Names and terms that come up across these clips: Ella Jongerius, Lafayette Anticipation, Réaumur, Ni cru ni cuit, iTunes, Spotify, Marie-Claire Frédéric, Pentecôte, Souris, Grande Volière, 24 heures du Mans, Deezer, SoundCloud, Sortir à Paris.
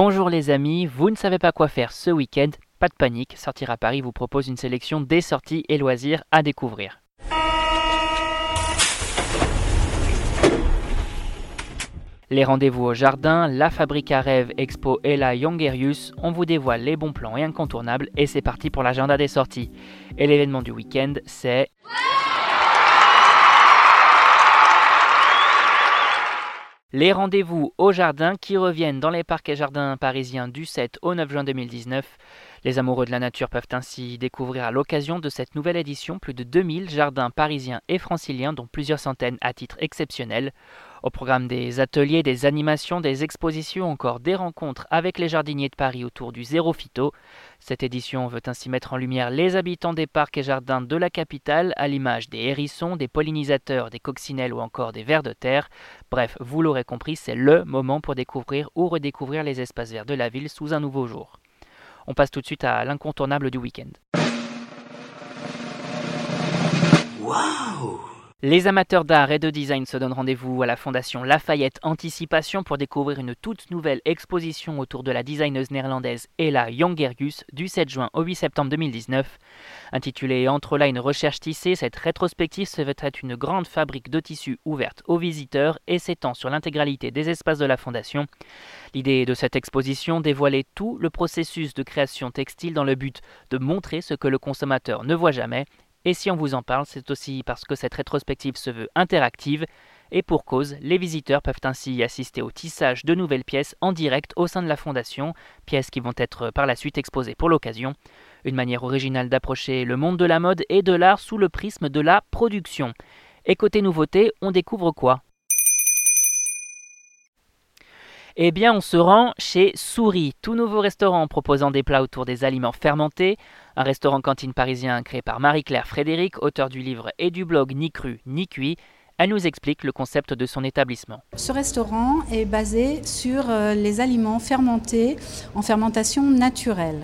Bonjour les amis, vous ne savez pas quoi faire ce week-end? Pas de panique, Sortir à Paris vous propose une sélection des sorties et loisirs à découvrir. Les rendez-vous au jardin, la fabrique à rêves, expo Ella Jongerius, on vous dévoile les bons plans et incontournables et c'est parti pour l'agenda des sorties. Et l'événement du week-end c'est... Les rendez-vous au jardin qui reviennent dans les parcs et jardins parisiens du 7 au 9 juin 2019. Les amoureux de la nature peuvent ainsi découvrir à l'occasion de cette nouvelle édition plus de 2000 jardins parisiens et franciliens, dont plusieurs centaines à titre exceptionnel. Au programme des ateliers, des animations, des expositions, encore des rencontres avec les jardiniers de Paris autour du zéro phyto. Cette édition veut ainsi mettre en lumière les habitants des parcs et jardins de la capitale, à l'image des hérissons, des pollinisateurs, des coccinelles ou encore des vers de terre. Bref, vous l'aurez compris, c'est le moment pour découvrir ou redécouvrir les espaces verts de la ville sous un nouveau jour. On passe tout de suite à l'incontournable du week-end. Waouh! Les amateurs d'art et de design se donnent rendez-vous à la fondation Lafayette Anticipation pour découvrir une toute nouvelle exposition autour de la designeuse néerlandaise Ella Jongerius du 7 juin au 8 septembre 2019. Intitulée « Entre là une recherche tissée », cette rétrospective se veut être une grande fabrique de tissus ouverte aux visiteurs et s'étend sur l'intégralité des espaces de la fondation. L'idée de cette exposition, dévoiler tout le processus de création textile dans le but de montrer ce que le consommateur ne voit jamais. Et si on vous en parle, c'est aussi parce que cette rétrospective se veut interactive. Et pour cause, les visiteurs peuvent ainsi assister au tissage de nouvelles pièces en direct au sein de la fondation, pièces qui vont être par la suite exposées pour l'occasion. Une manière originale d'approcher le monde de la mode et de l'art sous le prisme de la production. Et côté nouveauté, on découvre quoi ? Eh bien, on se rend chez Souris, tout nouveau restaurant proposant des plats autour des aliments fermentés. Un restaurant cantine parisien créé par Marie-Claire Frédéric, auteure du livre et du blog Ni cru ni cuit. Elle nous explique le concept de son établissement. Ce restaurant est basé sur les aliments fermentés en fermentation naturelle.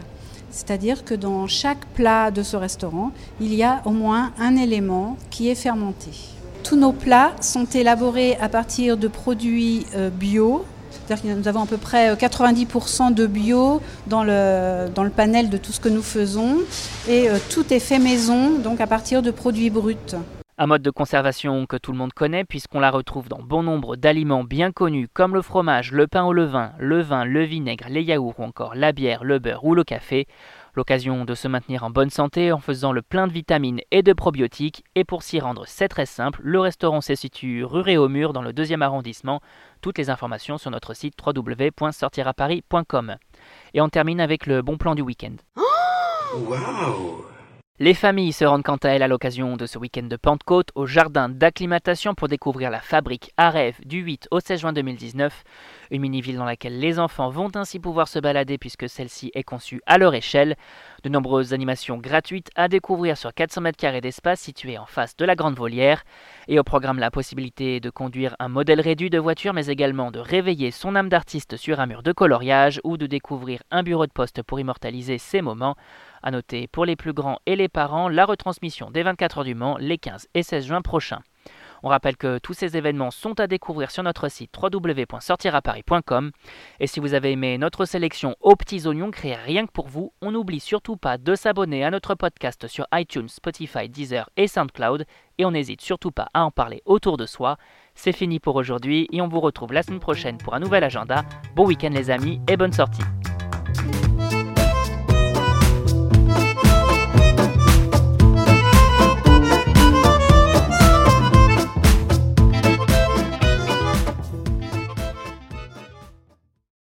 C'est-à-dire que dans chaque plat de ce restaurant, il y a au moins un élément qui est fermenté. Tous nos plats sont élaborés à partir de produits bio. C'est-à-dire que nous avons à peu près 90% de bio dans le panel de tout ce que nous faisons. Et tout est fait maison, donc à partir de produits bruts. Un mode de conservation que tout le monde connaît, puisqu'on la retrouve dans bon nombre d'aliments bien connus, comme le fromage, le pain au levain, le vin, le vinaigre, les yaourts ou encore la bière, le beurre ou le café. L'occasion de se maintenir en bonne santé en faisant le plein de vitamines et de probiotiques. Et pour s'y rendre, c'est très simple. Le restaurant se situe rue Réaumur dans le 2e arrondissement. Toutes les informations sur notre site www.sortiraparis.com. Et on termine avec le bon plan du week-end. Oh, wow. Les familles se rendent quant à elles à l'occasion de ce week-end de Pentecôte au jardin d'acclimatation pour découvrir la fabrique à rêves du 8 au 16 juin 2019. Une mini-ville dans laquelle les enfants vont ainsi pouvoir se balader puisque celle-ci est conçue à leur échelle. De nombreuses animations gratuites à découvrir sur 400 m² d'espace situé en face de la Grande Volière. Et au programme la possibilité de conduire un modèle réduit de voiture mais également de réveiller son âme d'artiste sur un mur de coloriage ou de découvrir un bureau de poste pour immortaliser ses moments. À noter pour les plus grands et les parents, la retransmission des 24 heures du Mans les 15 et 16 juin prochains. On rappelle que tous ces événements sont à découvrir sur notre site www.sortiraparis.com. Et si vous avez aimé notre sélection aux petits oignons créée rien que pour vous, on n'oublie surtout pas de s'abonner à notre podcast sur iTunes, Spotify, Deezer et SoundCloud. Et on n'hésite surtout pas à en parler autour de soi. C'est fini pour aujourd'hui et on vous retrouve la semaine prochaine pour un nouvel agenda. Bon week-end les amis et bonne sortie.